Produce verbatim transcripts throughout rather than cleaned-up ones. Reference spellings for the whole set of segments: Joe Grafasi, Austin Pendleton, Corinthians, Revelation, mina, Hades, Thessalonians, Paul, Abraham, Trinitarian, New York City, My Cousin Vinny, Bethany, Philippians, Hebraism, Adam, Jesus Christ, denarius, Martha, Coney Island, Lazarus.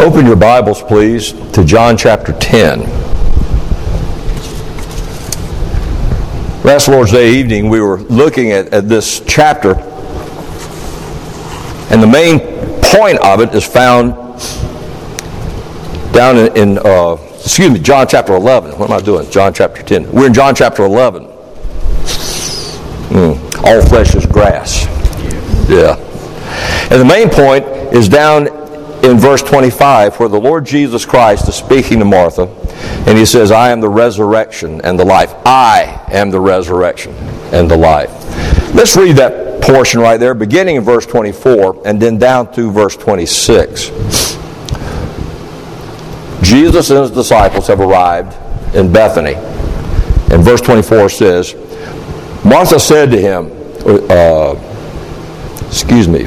Open your Bibles, please, to John chapter ten. Last Lord's Day evening, we were looking at, at this chapter, and the main point of it is found down in, in uh, excuse me, John chapter eleven. What am I doing? John chapter ten. We're in John chapter eleven. Mm. All flesh is grass. Yeah. And the main point is down in verse twenty-five, where the Lord Jesus Christ is speaking to Martha, and he says, I am the resurrection and the life. I am the resurrection and the life. Let's read that portion right there, beginning in verse twenty-four, and then down to verse twenty-six. Jesus and his disciples have arrived in Bethany. And verse twenty-four says, Martha said to him, uh, excuse me,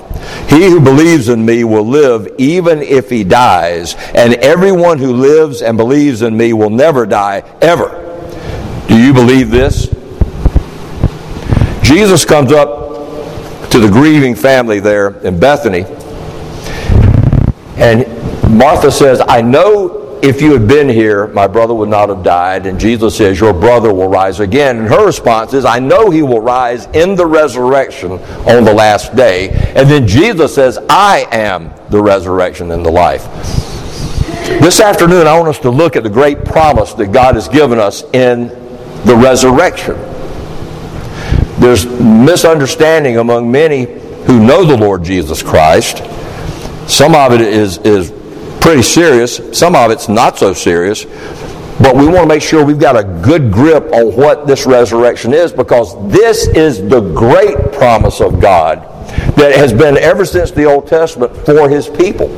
He who believes in me will live even if he dies, and everyone who lives and believes in me will never die, ever. Do you believe this? Jesus comes up to the grieving family there in Bethany, and Martha says, I know if you had been here, my brother would not have died. And Jesus says, your brother will rise again. And her response is, I know he will rise in the resurrection on the last day. And then Jesus says, I am the resurrection and the life. This afternoon, I want us to look at the great promise that God has given us in the resurrection. There's misunderstanding among many who know the Lord Jesus Christ. Some of it is is. pretty serious. Some of it's not so serious. But we want to make sure we've got a good grip on what this resurrection is, because this is the great promise of God that has been ever since the Old Testament for His people.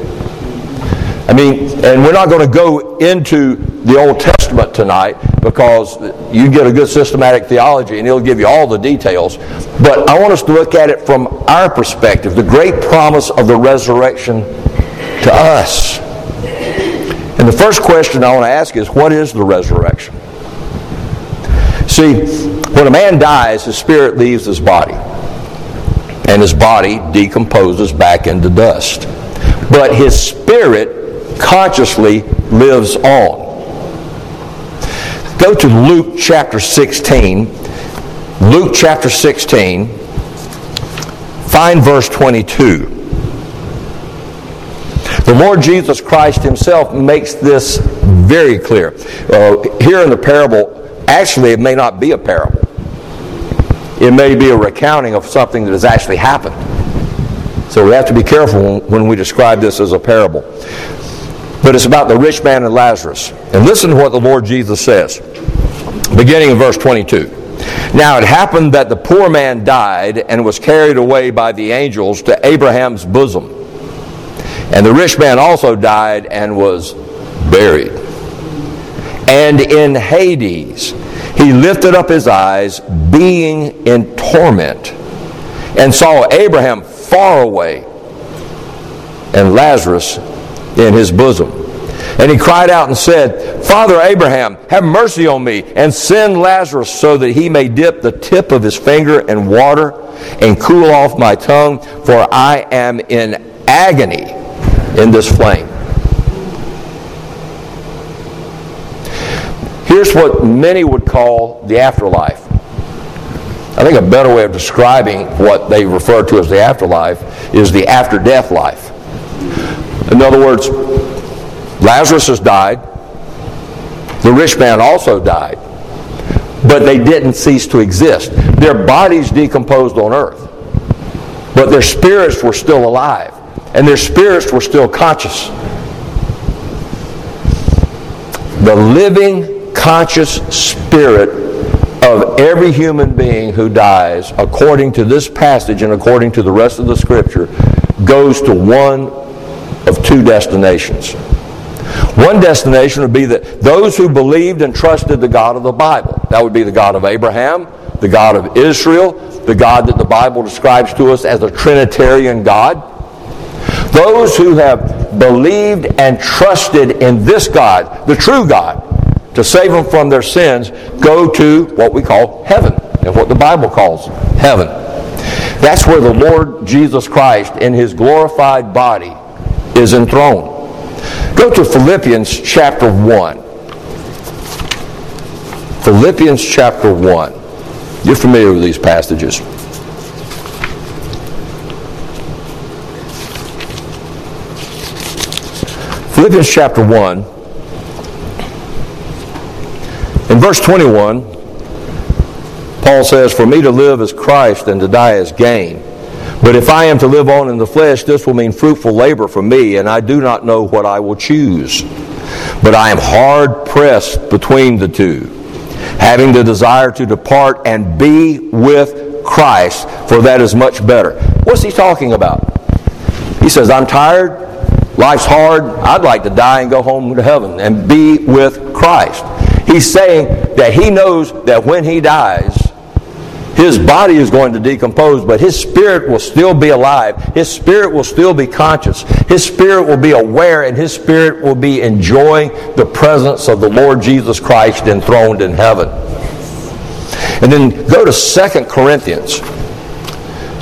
I mean, and we're not going to go into the Old Testament tonight, because you get a good systematic theology and it'll give you all the details. But I want us to look at it from our perspective, the great promise of the resurrection to us. And the first question I want to ask is, what is the resurrection? See, when a man dies, his spirit leaves his body, and his body decomposes back into dust. But his spirit consciously lives on. Go to Luke chapter sixteen. Luke chapter sixteen. Find verse twenty-two. The Lord Jesus Christ himself makes this very clear. Uh, here in the parable, actually it may not be a parable. It may be a recounting of something that has actually happened. So we have to be careful when we describe this as a parable. But it's about the rich man and Lazarus. And listen to what the Lord Jesus says, beginning in verse twenty-two. Now it happened that the poor man died and was carried away by the angels to Abraham's bosom. And the rich man also died and was buried. And in Hades, he lifted up his eyes, being in torment, and saw Abraham far away and Lazarus in his bosom. And he cried out and said, Father Abraham, have mercy on me, and send Lazarus so that he may dip the tip of his finger in water and cool off my tongue, for I am in agony in this flame. Here's what many would call the afterlife. I think a better way of describing what they refer to as the afterlife is the after-death life. In other words, Lazarus has died. The rich man also died. But they didn't cease to exist. Their bodies decomposed on earth. But their spirits were still alive. And their spirits were still conscious. The living, conscious spirit of every human being who dies, according to this passage and according to the rest of the Scripture, goes to one of two destinations. One destination would be that those who believed and trusted the God of the Bible. That would be the God of Abraham, the God of Israel, the God that the Bible describes to us as a Trinitarian God. Those who have believed and trusted in this God, the true God, to save them from their sins, go to what we call heaven, and what the Bible calls heaven. That's where the Lord Jesus Christ in His glorified body is enthroned. Go to Philippians chapter one. Philippians chapter one. You're familiar with these passages. Philippians chapter one, in verse twenty-one, Paul says, "For me to live is Christ, and to die is gain. But if I am to live on in the flesh, this will mean fruitful labor for me, and I do not know what I will choose. But I am hard pressed between the two, having the desire to depart and be with Christ, for that is much better." What's he talking about? He says, I'm tired, life's hard, I'd like to die and go home to heaven and be with Christ. He's saying that he knows that when he dies, his body is going to decompose, but his spirit will still be alive. His spirit will still be conscious. His spirit will be aware, and his spirit will be enjoying the presence of the Lord Jesus Christ enthroned in heaven. And then go to Second Corinthians.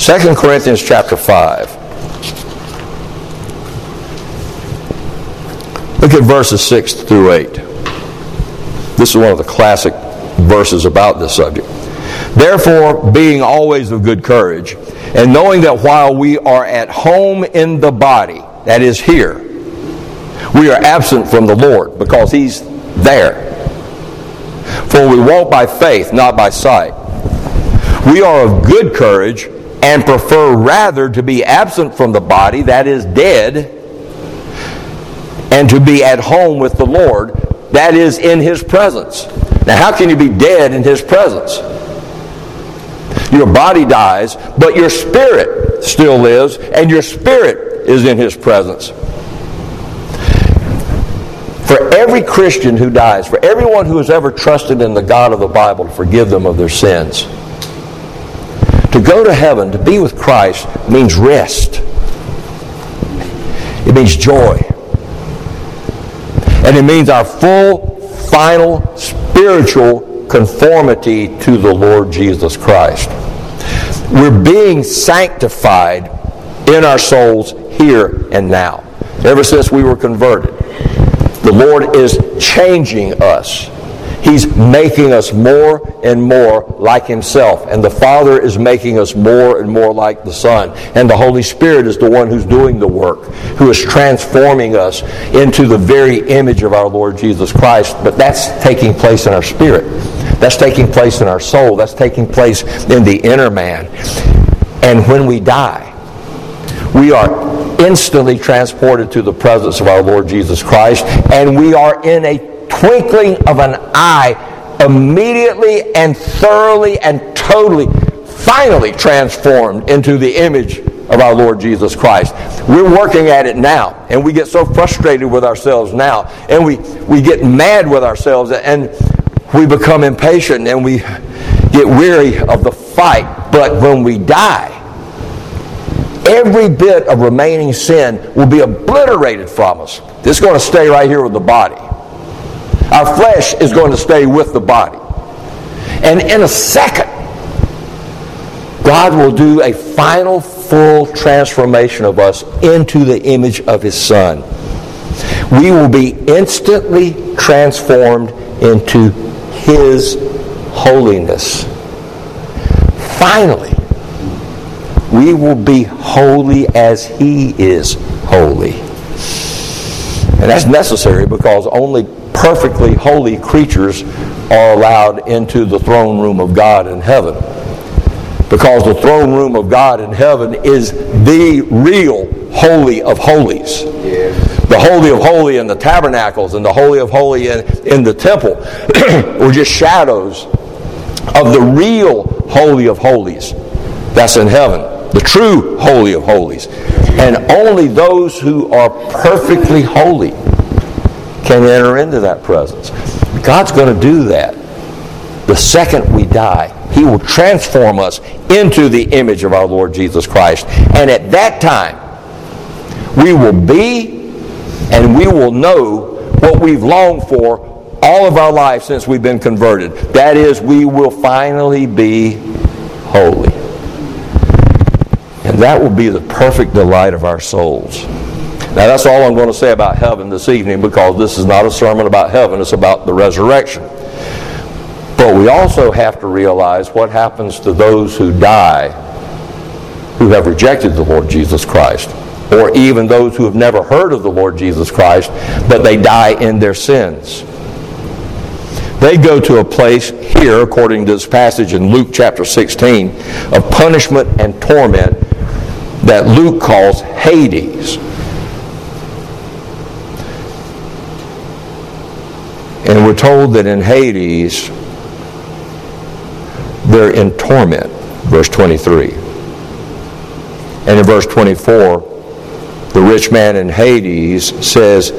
Second Corinthians chapter five. Look at verses six through eight. This is one of the classic verses about this subject. "Therefore, being always of good courage, and knowing that while we are at home in the body," that is here, "we are absent from the Lord," because He's there. "For we walk by faith, not by sight. We are of good courage, and prefer rather to be absent from the body," that is dead, "and to be at home with the Lord," that is in His presence. Now, how can you be dead in His presence? Your body dies, but your spirit still lives, and your spirit is in His presence. For every Christian who dies, for everyone who has ever trusted in the God of the Bible to forgive them of their sins, to go to heaven, to be with Christ, means rest. It means joy. And it means our full, final, spiritual conformity to the Lord Jesus Christ. We're being sanctified in our souls here and now. Ever since we were converted, the Lord is changing us. He's making us more and more like Himself. And the Father is making us more and more like the Son. And the Holy Spirit is the one who's doing the work, who is transforming us into the very image of our Lord Jesus Christ. But that's taking place in our spirit. That's taking place in our soul. That's taking place in the inner man. And when we die, we are instantly transported to the presence of our Lord Jesus Christ. And we are in a twinkling of an eye, immediately and thoroughly and totally, finally transformed into the image of our Lord Jesus Christ. We're working at it now, and we get so frustrated with ourselves now, and we, we get mad with ourselves, and we become impatient, and we get weary of the fight. But when we die, every bit of remaining sin will be obliterated from us. It's going to stay right here with the body. Our flesh is going to stay with the body. And in a second, God will do a final, full transformation of us into the image of His Son. We will be instantly transformed into His holiness. Finally, we will be holy as He is holy. And that's necessary because only perfectly holy creatures are allowed into the throne room of God in heaven. Because the throne room of God in heaven is the real Holy of Holies. Yes. The Holy of Holies in the tabernacles and the Holy of Holies in, in the temple were just shadows of the real Holy of Holies that's in heaven. The true Holy of Holies. And only those who are perfectly holy can enter into that presence. God's going to do that the second we die. He will transform us into the image of our Lord Jesus Christ. And at that time, we will be and we will know what we've longed for all of our life since we've been converted. That is, we will finally be holy. And that will be the perfect delight of our souls. Now that's all I'm going to say about heaven this evening, because this is not a sermon about heaven, it's about the resurrection. But we also have to realize what happens to those who die who have rejected the Lord Jesus Christ, or even those who have never heard of the Lord Jesus Christ, but they die in their sins. They go to a place here, according to this passage in Luke chapter sixteen, of punishment and torment that Luke calls Hades. And we're told that in Hades, they're in torment, verse twenty-three. And in verse twenty-four, the rich man in Hades says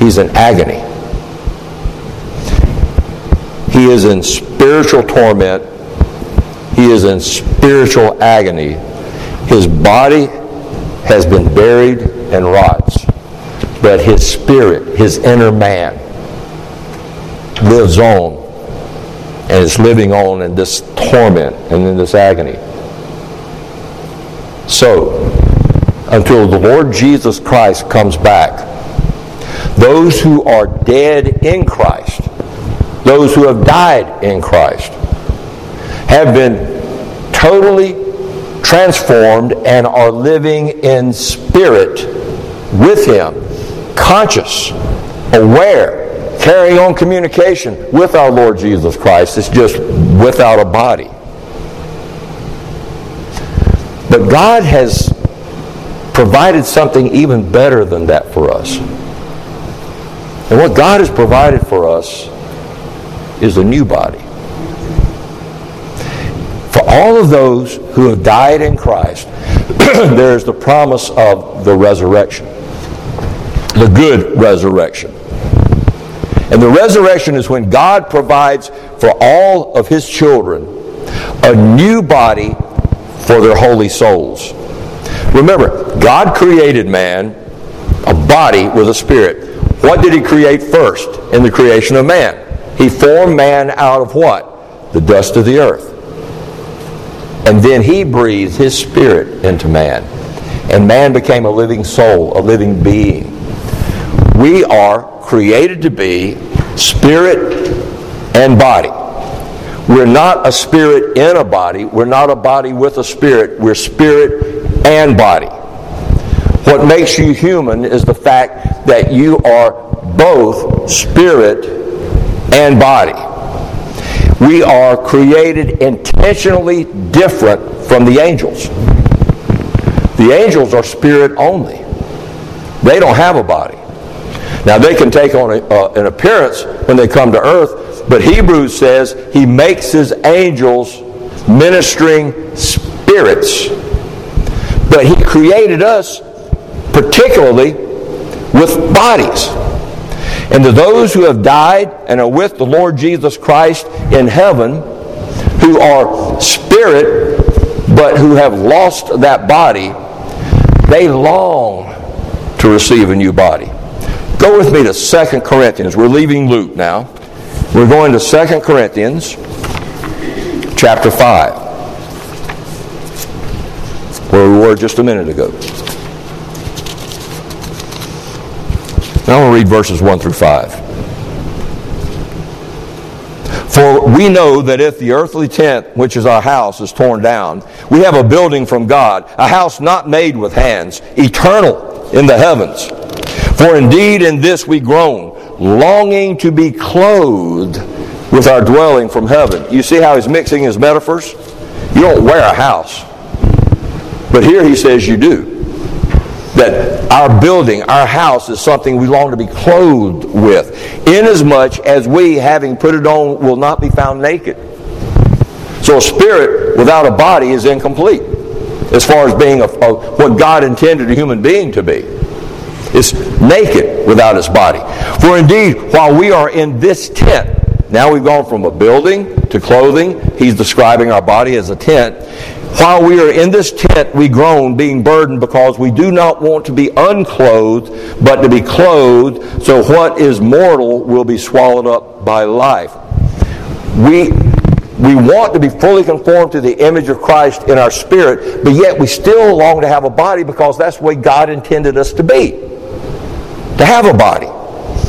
he's in agony. He is in spiritual torment. He is in spiritual agony. His body has been buried and rots, but his spirit, his inner man, lives on. And it's living on in this torment and in this agony. So, until the Lord Jesus Christ comes back, those who are dead in Christ, those who have died in Christ, have been totally transformed and are living in spirit with Him, conscious, aware, carrying on communication with our Lord Jesus Christ. It's just without a body. But God has provided something even better than that for us. And what God has provided for us is a new body. For all of those who have died in Christ, there is the promise of the resurrection, the good resurrection. And the resurrection is when God provides for all of His children a new body for their holy souls. Remember, God created man, a body with a spirit. What did He create first in the creation of man? He formed man out of what? The dust of the earth. And then He breathed His spirit into man. And man became a living soul, a living being. We are created to be spirit and body. We're not a spirit in a body. We're not a body with a spirit. We're spirit and body. What makes you human is the fact that you are both spirit and body. We are created intentionally different from the angels. The angels are spirit only. They don't have a body. Now, they can take on a, uh, an appearance when they come to earth, but Hebrews says He makes His angels ministering spirits. But He created us particularly with bodies. And to those who have died and are with the Lord Jesus Christ in heaven, who are spirit but who have lost that body, they long to receive a new body. Go with me to Second Corinthians. We're leaving Luke now. We're going to Second Corinthians chapter five, where we were just a minute ago. Now I'll read verses one through five. For we know that if the earthly tent, which is our house, is torn down, we have a building from God, a house not made with hands, eternal in the heavens. For indeed in this we groan, longing to be clothed with our dwelling from heaven. You see how he's mixing his metaphors? You don't wear a house. But here he says you do. That our building, our house, is something we long to be clothed with. Inasmuch as we, having put it on, will not be found naked. So a spirit without a body is incomplete. as far as being a, a, what God intended a human being to be. It's naked without its body. For indeed, while we are in this tent, now we've gone from a building to clothing. He's describing our body as a tent. While we are in this tent, we groan, being burdened, because we do not want to be unclothed, but to be clothed, so what is mortal will be swallowed up by life. We... We want to be fully conformed to the image of Christ in our spirit, but yet we still long to have a body because that's the way God intended us to be, to have a body.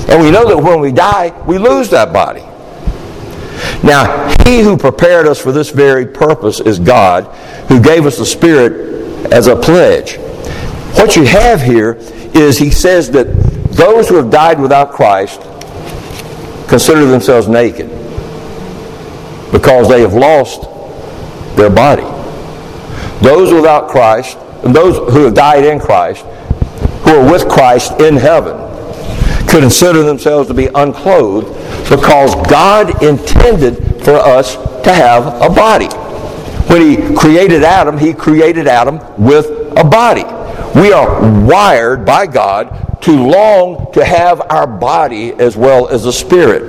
And we know that when we die, we lose that body. Now, He who prepared us for this very purpose is God, who gave us the Spirit as a pledge. What you have here is He says that those who have died without Christ consider themselves naked, because they have lost their body. Those without Christ, and those who have died in Christ, who are with Christ in heaven, consider themselves to be unclothed because God intended for us to have a body. When He created Adam, He created Adam with a body. We are wired by God to long to have our body as well as the spirit.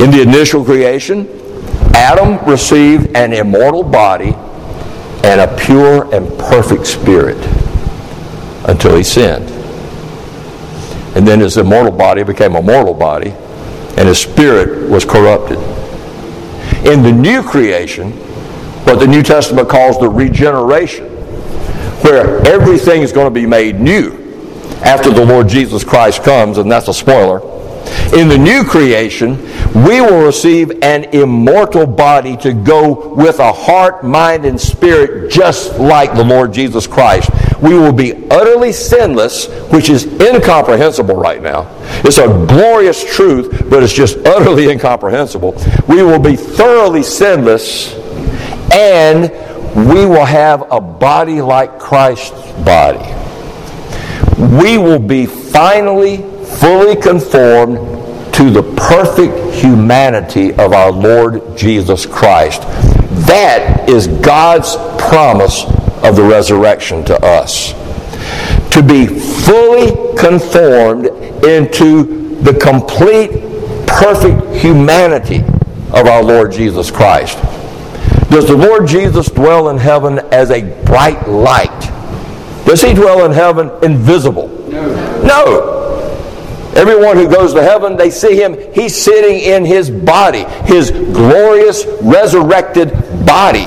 In the initial creation, Adam received an immortal body and a pure and perfect spirit until he sinned. And then his immortal body became a mortal body, and his spirit was corrupted. In the new creation, what the New Testament calls the regeneration, where everything is going to be made new after the Lord Jesus Christ comes, and that's a spoiler. In the new creation, we will receive an immortal body to go with a heart, mind, and spirit just like the Lord Jesus Christ. We will be utterly sinless, which is incomprehensible right now. It's a glorious truth, but it's just utterly incomprehensible. We will be thoroughly sinless, and we will have a body like Christ's body. We will be finally fully conformed to the perfect humanity of our Lord Jesus Christ. That is God's promise of the resurrection to us. To be fully conformed into the complete, perfect humanity of our Lord Jesus Christ. Does the Lord Jesus dwell in heaven as a bright light? Does He dwell in heaven invisible? No. No. Everyone who goes to heaven, they see Him. He's sitting in His body, His glorious, resurrected body.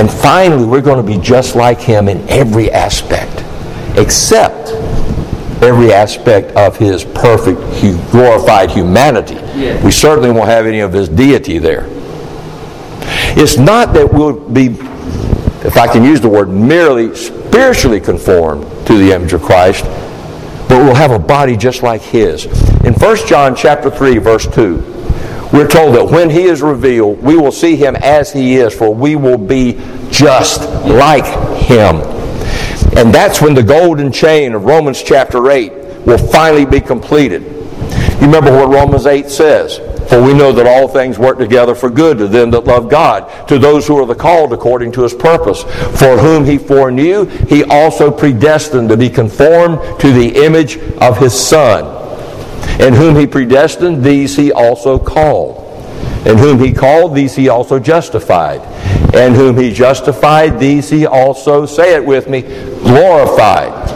And finally, we're going to be just like Him in every aspect, except every aspect of His perfect, glorified humanity. Yeah. We certainly won't have any of His deity there. It's not that we'll be, if I can use the word, merely spiritually conformed to the image of Christ, but we'll have a body just like His. In First John chapter three, verse two, we're told that when He is revealed, we will see Him as He is, for we will be just like Him. And that's when the golden chain of Romans chapter eight will finally be completed. You remember what Romans eight says? For we know that all things work together for good to them that love God, to those who are the called according to His purpose. For whom He foreknew, He also predestined to be conformed to the image of His Son. And whom He predestined, these He also called. And whom He called, these He also justified. And whom He justified, these He also, say it with me, glorified.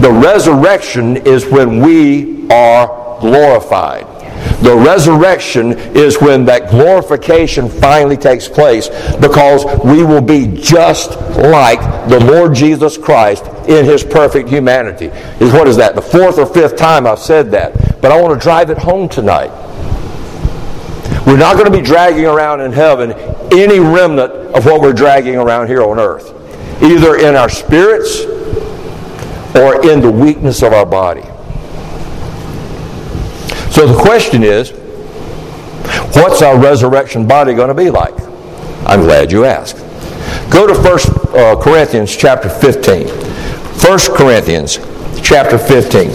The resurrection is when we are glorified. The resurrection is when that glorification finally takes place, because we will be just like the Lord Jesus Christ in His perfect humanity. What is that? The fourth or fifth time I've said that. But I want to drive it home tonight. We're not going to be dragging around in heaven any remnant of what we're dragging around here on earth, either in our spirits or in the weakness of our body. So the question is, what's our resurrection body going to be like? I'm glad you asked. Go to First Corinthians chapter fifteen. First Corinthians chapter fifteen.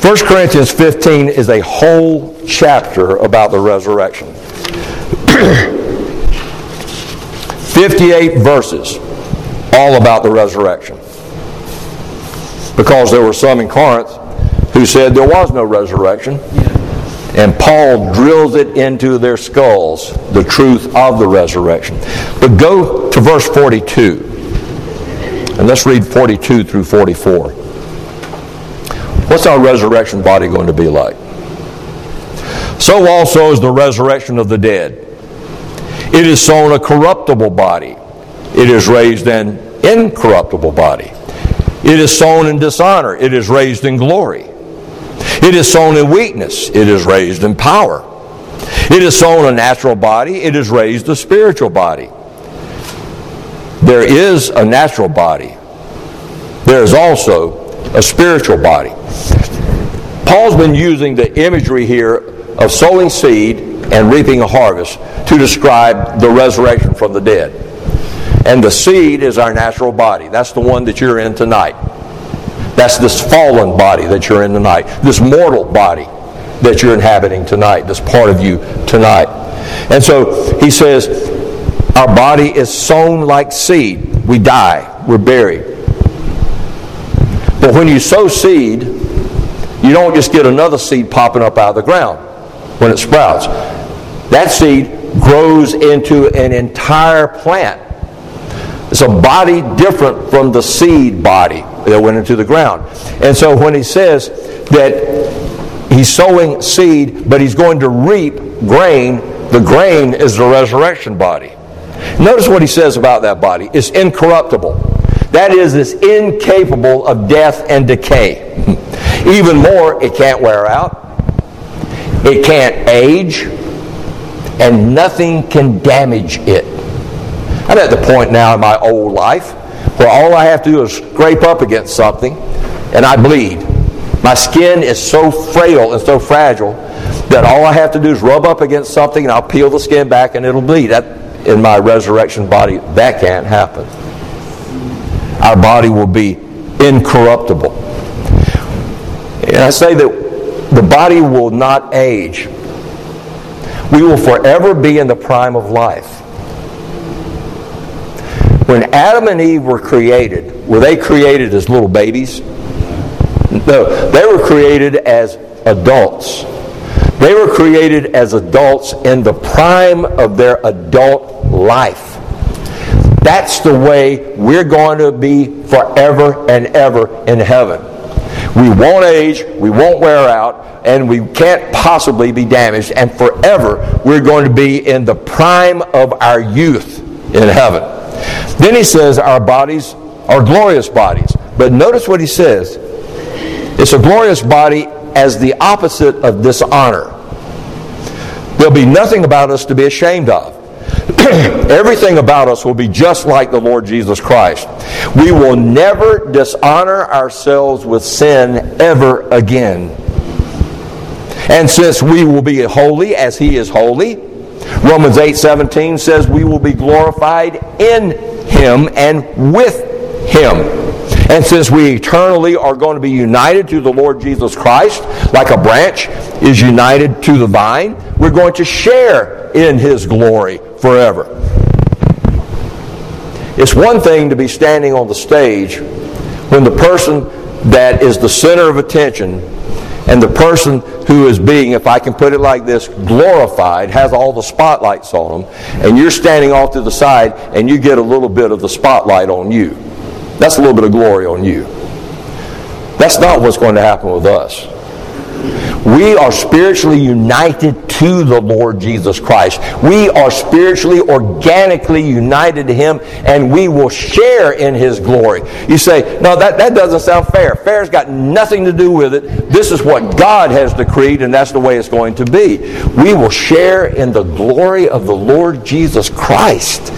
First Corinthians fifteen is a whole chapter about the resurrection. fifty-eight verses. all about the resurrection. Because there were some in Corinth who said there was no resurrection. And Paul drills it into their skulls, the truth of the resurrection. But go to verse forty-two. And let's read forty-two through forty-four. What's our resurrection body going to be like? So also is the resurrection of the dead. It is sown a corruptible body. It is raised an incorruptible body. It is sown in dishonor. It is raised in glory. It is sown in weakness. It is raised in power. It is sown a natural body. It is raised a spiritual body. There is a natural body. There is also a spiritual body. Paul's been using the imagery here of sowing seed and reaping a harvest to describe the resurrection from the dead. And the seed is our natural body. That's the one that you're in tonight. That's this fallen body that you're in tonight. This mortal body that you're inhabiting tonight. This part of you tonight. And so he says, our body is sown like seed. We die. We're buried. But when you sow seed, you don't just get another seed popping up out of the ground when it sprouts. That seed grows into an entire plant. It's a body different from the seed body that went into the ground. And so when he says that he's sowing seed, but he's going to reap grain, the grain is the resurrection body. Notice what he says about that body. It's incorruptible. That is, it's incapable of death and decay. Even more, it can't wear out. It can't age. And nothing can damage it. I'm at the point now in my old life where all I have to do is scrape up against something and I bleed. My skin is so frail and so fragile that all I have to do is rub up against something and I'll peel the skin back and it'll bleed. That, in my resurrection body, that can't happen. Our body will be incorruptible. And I say that the body will not age. We will forever be in the prime of life. When Adam and Eve were created, were they created as little babies? No, they were created as adults. They were created as adults in the prime of their adult life. That's the way we're going to be forever and ever in heaven. We won't age, we won't wear out, and we can't possibly be damaged. And forever, we're going to be in the prime of our youth in heaven. Then he says our bodies are glorious bodies. But notice what he says. It's a glorious body as the opposite of dishonor. There'll be nothing about us to be ashamed of. Everything about us will be just like the Lord Jesus Christ. We will never dishonor ourselves with sin ever again. And since we will be holy as he is holy, Romans eight seventeen says we will be glorified in him and with him. And since we eternally are going to be united to the Lord Jesus Christ, like a branch is united to the vine, we're going to share in his glory forever. It's one thing to be standing on the stage when the person that is the center of attention and the person who is being, if I can put it like this, glorified, has all the spotlights on them, and you're standing off to the side and you get a little bit of the spotlight on you. That's a little bit of glory on you. That's not what's going to happen with us. We are spiritually united to the Lord Jesus Christ. We are spiritually, organically united to him, and we will share in his glory. You say, no, that, that doesn't sound fair. Fair's got nothing to do with it. This is what God has decreed, and that's the way it's going to be. We will share in the glory of the Lord Jesus Christ.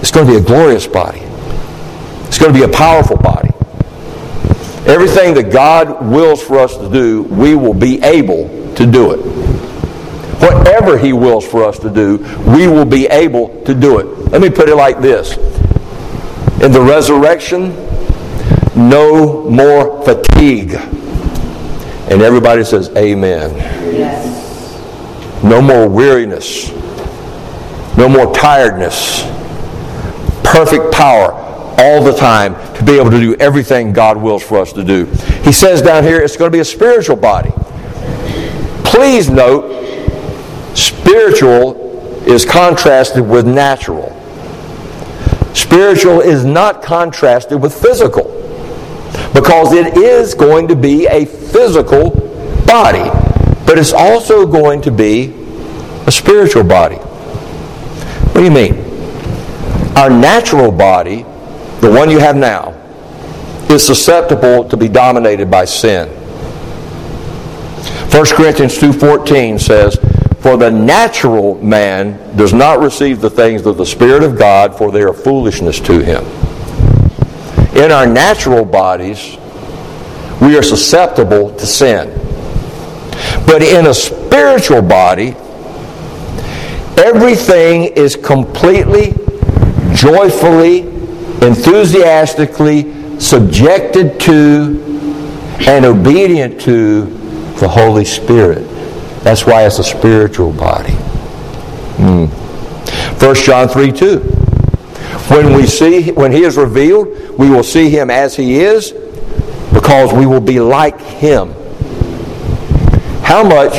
It's going to be a glorious body. It's going to be a powerful body. Everything that God wills for us to do, we will be able to do it. Whatever he wills for us to do, we will be able to do it. Let me put it like this. In the resurrection, no more fatigue. And everybody says, amen. Yes. No more weariness. No more tiredness. Perfect power. all the time to be able to do everything God wills for us to do. He says down here, it's going to be a spiritual body. Please note, spiritual is contrasted with natural. Spiritual is not contrasted with physical, because it is going to be a physical body, but it's also going to be a spiritual body. What do you mean? Our natural body, the one you have now, is susceptible to be dominated by sin. First Corinthians two fourteen says, "For the natural man does not receive the things of the Spirit of God, for they are foolishness to him." In our natural bodies, we are susceptible to sin. But in a spiritual body, everything is completely, joyfully, enthusiastically subjected to and obedient to the Holy Spirit. That's why it's a spiritual body. Mm. First John three two. When we see, when He is revealed, we will see Him as He is, because we will be like Him. How much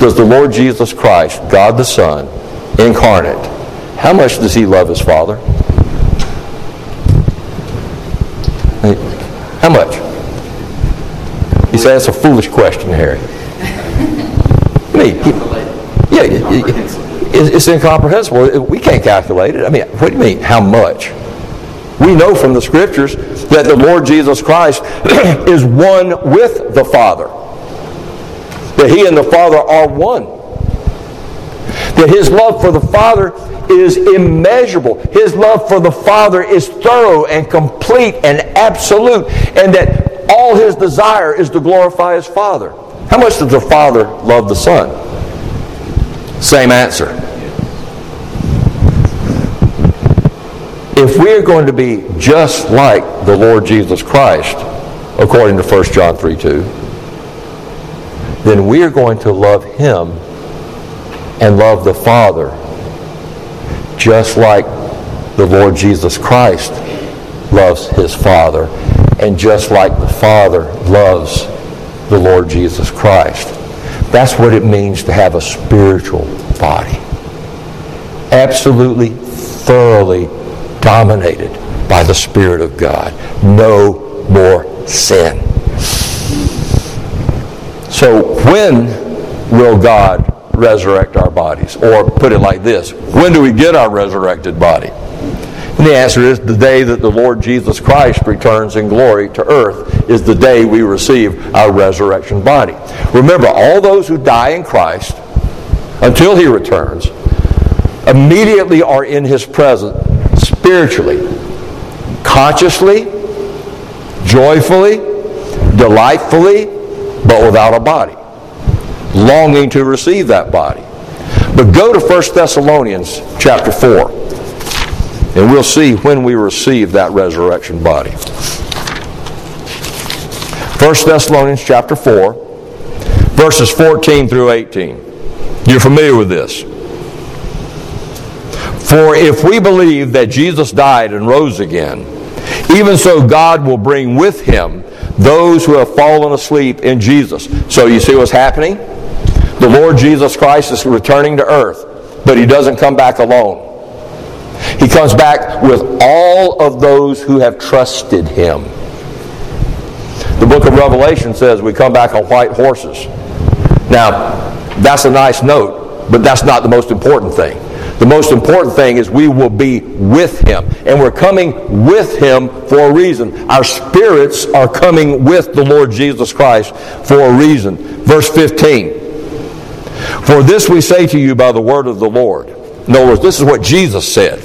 does the Lord Jesus Christ, God the Son, incarnate, how much does He love His Father? How much? You say that's a foolish question, Harry. I mean, yeah, it's incomprehensible. We can't calculate it. I mean, what do you mean, how much? We know from the Scriptures that the Lord Jesus Christ is one with the Father. That He and the Father are one. That His love for the Father is immeasurable. His love for the Father is thorough and complete and absolute. And that all His desire is to glorify His Father. How much does the Father love the Son? Same answer. If we're going to be just like the Lord Jesus Christ, according to First John three two, then we're going to love Him and love the Father just like the Lord Jesus Christ loves His Father, and just like the Father loves the Lord Jesus Christ. That's what it means to have a spiritual body. Absolutely, thoroughly dominated by the Spirit of God. No more sin. So when will God resurrect our bodies? Or put it like this, when do we get our resurrected body? And the answer is, the day that the Lord Jesus Christ returns in glory to earth is the day we receive our resurrection body. Remember, all those who die in Christ, until He returns, immediately are in His presence spiritually, consciously, joyfully, delightfully, but without a body, longing to receive that body. But go to First Thessalonians chapter four. And we'll see when we receive that resurrection body. First Thessalonians chapter four, verses fourteen through eighteen. You're familiar with this. "For if we believe that Jesus died and rose again, even so God will bring with Him those who have fallen asleep in Jesus." So you see what's happening? The Lord Jesus Christ is returning to earth, but He doesn't come back alone. He comes back with all of those who have trusted Him. The book of Revelation says we come back on white horses. Now, that's a nice note, but that's not the most important thing. The most important thing is we will be with Him. And we're coming with Him for a reason. Our spirits are coming with the Lord Jesus Christ for a reason. Verse fifteen. "For this we say to you by the word of the Lord." In other words, this is what Jesus said,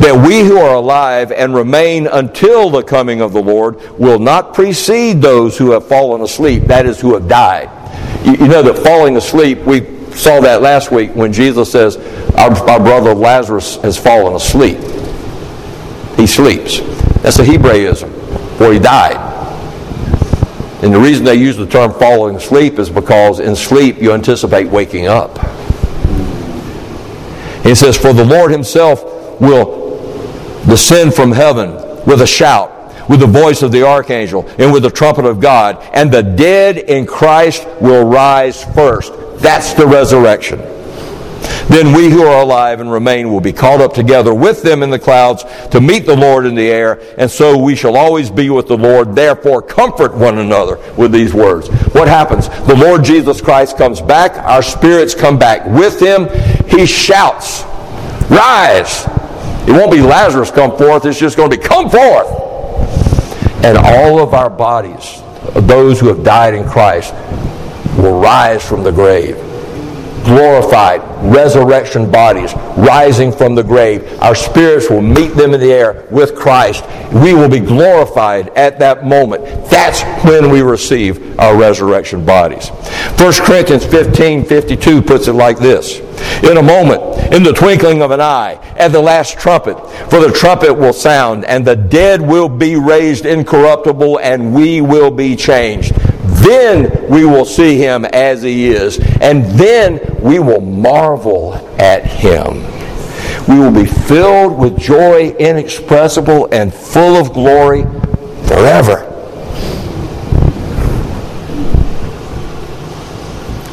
"that we who are alive and remain until the coming of the Lord will not precede those who have fallen asleep," that is, who have died. You, you know that falling asleep, we saw that last week when Jesus says, our, our brother Lazarus has fallen asleep. He sleeps. That's a Hebraism, for he died. And the reason they use the term falling asleep is because in sleep you anticipate waking up. He says, "For the Lord Himself will descend from heaven with a shout, with the voice of the archangel, and with the trumpet of God, and the dead in Christ will rise first. That's the resurrection. Then we who are alive and remain will be caught up together with them in the clouds to meet the Lord in the air, and so we shall always be with the Lord. Therefore, comfort one another with these words. What happens? The Lord Jesus Christ comes back. Our spirits come back with him. He shouts, "Rise!" It won't be "Lazarus, come forth." It's just going to be, "Come forth!" And all of our bodies, those who have died in Christ, will rise from the grave. Glorified, resurrection bodies rising from the grave. Our spirits will meet them in the air with Christ. We will be glorified at that moment. That's when we receive our resurrection bodies. First Corinthians fifteen fifty-two puts it like this: "In a moment, in the twinkling of an eye, at the last trumpet, for the trumpet will sound, and the dead will be raised incorruptible, and we will be changed. Then we will see him as he is, and then we will marvel at him. We will be filled with joy inexpressible and full of glory forever."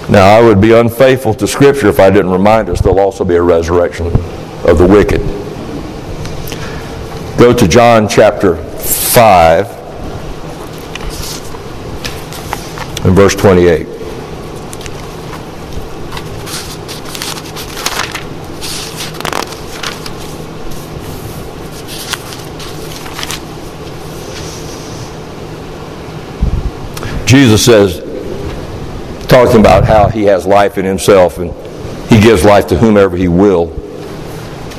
Now, I would be unfaithful to Scripture if I didn't remind us there'll also be a resurrection of the wicked. Go to John chapter five. In verse twenty-eight. Jesus says, talking about how he has life in himself and he gives life to whomever he will,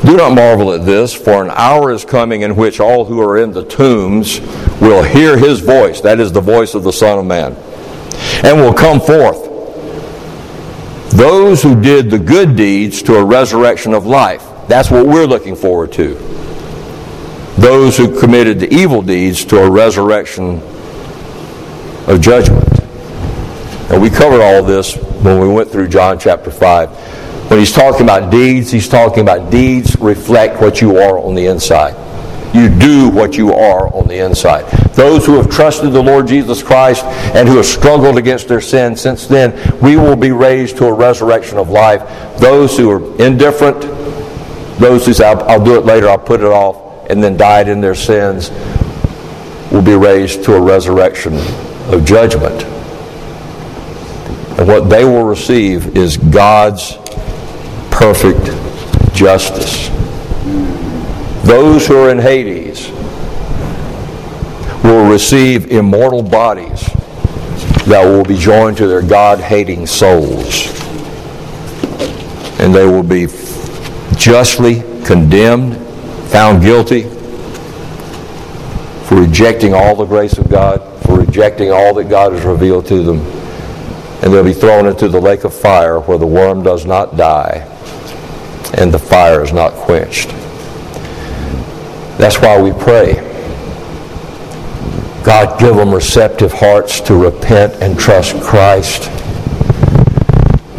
"Do not marvel at this, for an hour is coming in which all who are in the tombs will hear his voice," that is the voice of the Son of Man, "and will come forth, those who did the good deeds to a resurrection of life." That's what we're looking forward to. Those who committed the evil deeds to a resurrection of judgment. And we covered all this when we went through John chapter five. When he's talking about deeds, he's talking about deeds reflect what you are on the inside. You do what you are on the inside. Those who have trusted the Lord Jesus Christ and who have struggled against their sin since then, we will be raised to a resurrection of life. Those who are indifferent, those who say, I'll, I'll do it later, I'll put it off, and then died in their sins, will be raised to a resurrection of judgment. And what they will receive is God's perfect justice. Those who are in Hades will receive immortal bodies that will be joined to their God-hating souls. And they will be justly condemned, found guilty for rejecting all the grace of God, for rejecting all that God has revealed to them. And they'll be thrown into the lake of fire where the worm does not die and the fire is not quenched. That's why we pray. God, give them receptive hearts to repent and trust Christ.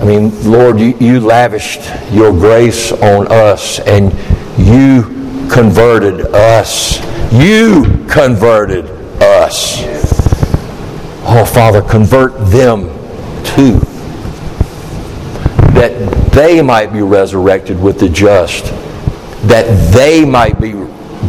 I mean, Lord, you, you lavished your grace on us, and you converted us. You converted us. Oh, Father, convert them too, that they might be resurrected with the just, that they might be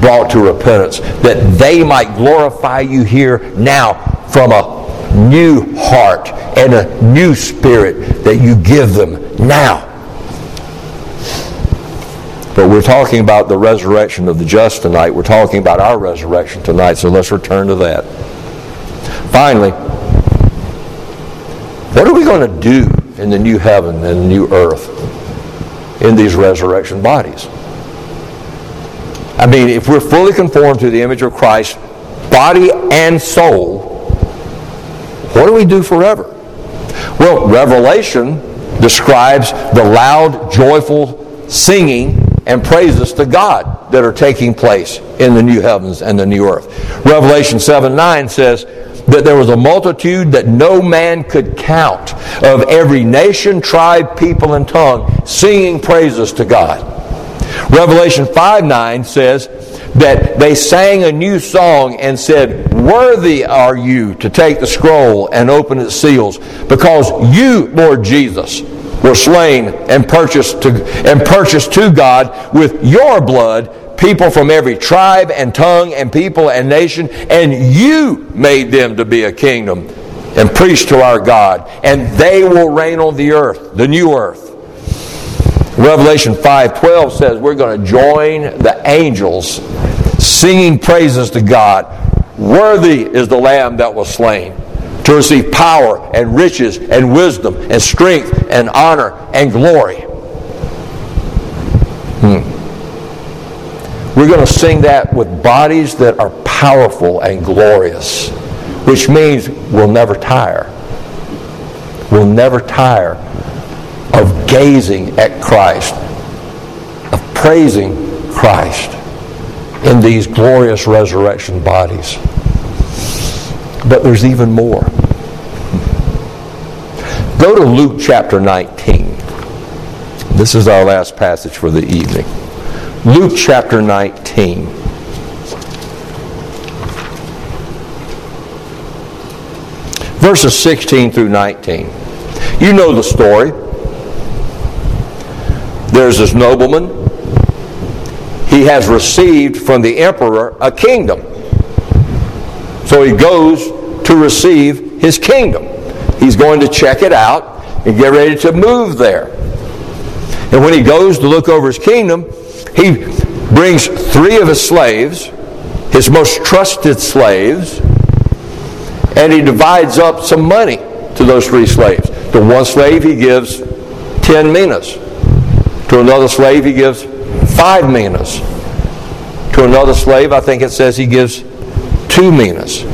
brought to repentance, that they might glorify you here now from a new heart and a new spirit that you give them now. But we're talking about the resurrection of the just tonight. We're talking about our resurrection tonight, so let's return to that. Finally, what are we going to do in the new heaven and the new earth in these resurrection bodies? I mean, if we're fully conformed to the image of Christ, body and soul, what do we do forever? Well, Revelation describes the loud, joyful singing and praises to God that are taking place in the new heavens and the new earth. Revelation seven nine says that there was a multitude that no man could count, of every nation, tribe, people, and tongue, singing praises to God. Revelation five nine says that they sang a new song and said, "Worthy are you to take the scroll and open its seals, because you, Lord Jesus, were slain and purchased to, and purchased to God with your blood people from every tribe and tongue and people and nation, and you made them to be a kingdom and priests to our God, and they will reign on the earth, the new earth." Revelation five twelve says we're going to join the angels singing praises to God. Worthy is the Lamb that was slain to receive power and riches and wisdom and strength and honor and glory. Hmm. We're going to sing that with bodies that are powerful and glorious, which means we'll never tire. We'll never tire of gazing at Christ, of praising Christ in these glorious resurrection bodies. But there's even more. Go to Luke chapter nineteen. This is our last passage for the evening. Luke chapter nineteen. Verses sixteen through nineteen. You know the story. There's this nobleman. He has received from the emperor a kingdom. So he goes to receive his kingdom. He's going to check it out and get ready to move there. And when he goes to look over his kingdom, he brings three of his slaves, his most trusted slaves, and he divides up some money to those three slaves. To one slave he gives ten minas. To another slave he gives five minas. To another slave, I think it says he gives two minas.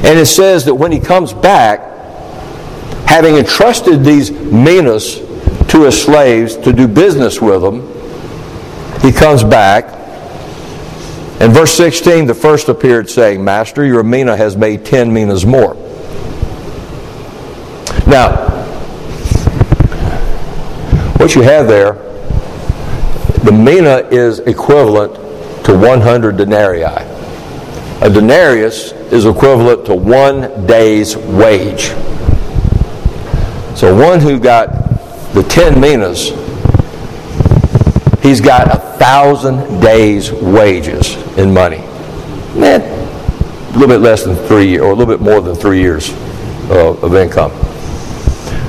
And it says that when he comes back, having entrusted these minas to his slaves to do business with them, he comes back. In verse sixteen, the first appeared saying, "Master, your mina has made ten minas more." Now, what you have there, the mina is equivalent to one hundred denarii. A denarius is equivalent to one day's wage. So one who got the ten minas, he's got a thousand days' wages in money. Man, a little bit less than three, or a little bit more than three years uh, of income.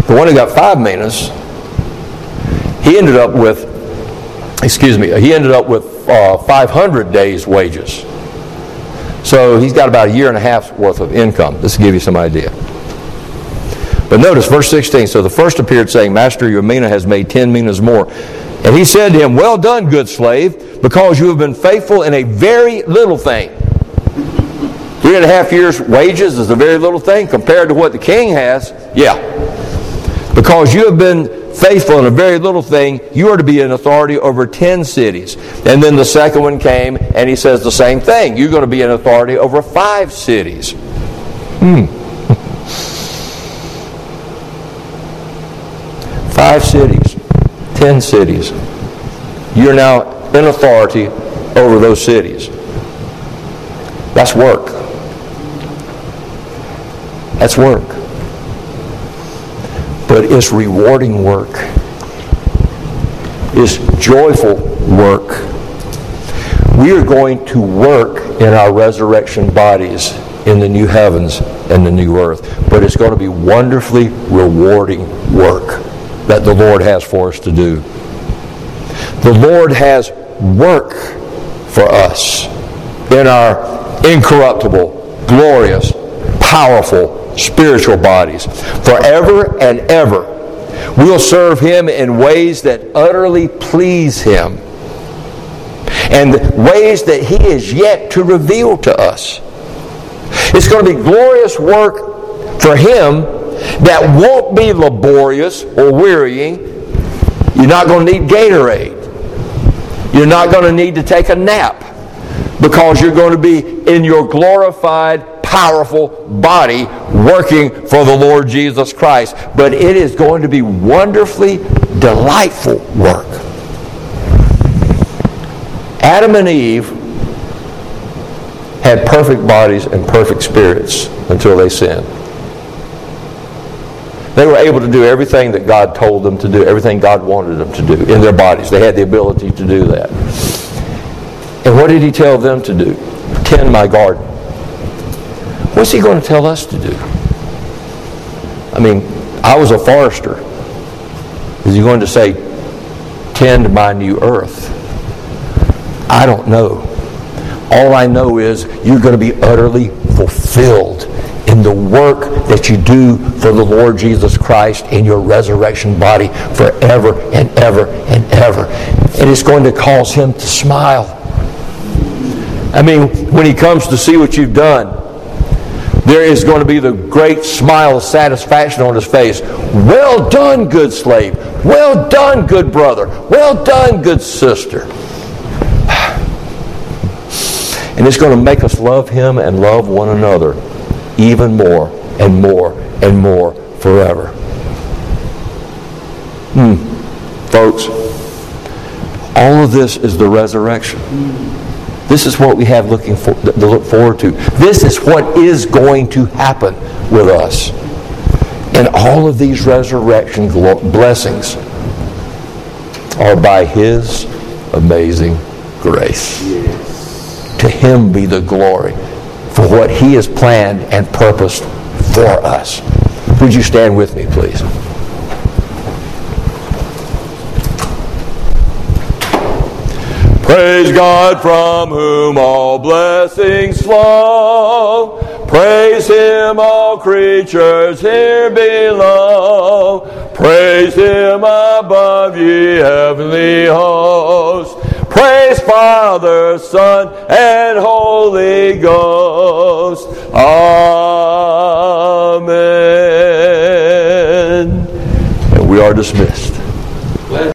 The one who got five minas, He ended up with, excuse me, he ended up with uh, five hundred days' wages. So he's got about a year and a half's worth of income. This will give you some idea. But notice verse sixteen. "So the first appeared, saying, Master, your mina has made ten minas more. And he said to him, Well done, good slave, because you have been faithful in a very little thing." Three and a half years' wages is a very little thing compared to what the king has. Yeah. "Because you have been faithful in a very little thing, you are to be in authority over ten cities." And then the second one came, and he says the same thing. "You're going to be in authority over five cities." Hmm. Five cities. Ten cities. You're now in authority over those cities. That's work. That's work. But it's rewarding work. It's joyful work. We are going to work in our resurrection bodies in the new heavens and the new earth. But it's going to be wonderfully rewarding work that the Lord has for us to do. The Lord has work for us in our incorruptible, glorious, powerful spiritual bodies. Forever and ever, we'll serve Him in ways that utterly please Him, and ways that He is yet to reveal to us. It's going to be glorious work for Him that won't be laborious or wearying. You're not going to need Gatorade. You're not going to need to take a nap, because you're going to be in your glorified, powerful body working for the Lord Jesus Christ. But it is going to be wonderfully delightful work. Adam and Eve had perfect bodies and perfect spirits until they sinned. They were able to do everything that God told them to do, everything God wanted them to do in their bodies. They had the ability to do that. And what did he tell them to do? Tend my garden. What's he going to tell us to do? I mean, I was a forester. Is he going to say, tend my new earth? I don't know. All I know is you're going to be utterly fulfilled in the work that you do for the Lord Jesus Christ in your resurrection body forever and ever and ever. And it's going to cause him to smile. I mean, when he comes to see what you've done, there is going to be the great smile of satisfaction on his face. Well done, good slave. Well done, good brother. Well done, good sister. And it's going to make us love him and love one another even more and more and more forever. Hmm. Folks, all of this is the resurrection. This is what we have looking for, to look forward to. This is what is going to happen with us. And all of these resurrection blessings are by his amazing grace. Yes. To him be the glory for what he has planned and purposed for us. Would you stand with me, please? Praise God from whom all blessings flow. Praise him, all creatures here below. Praise him above, ye heavenly hosts. Praise Father, Son, and Holy Ghost. Amen. And we are dismissed.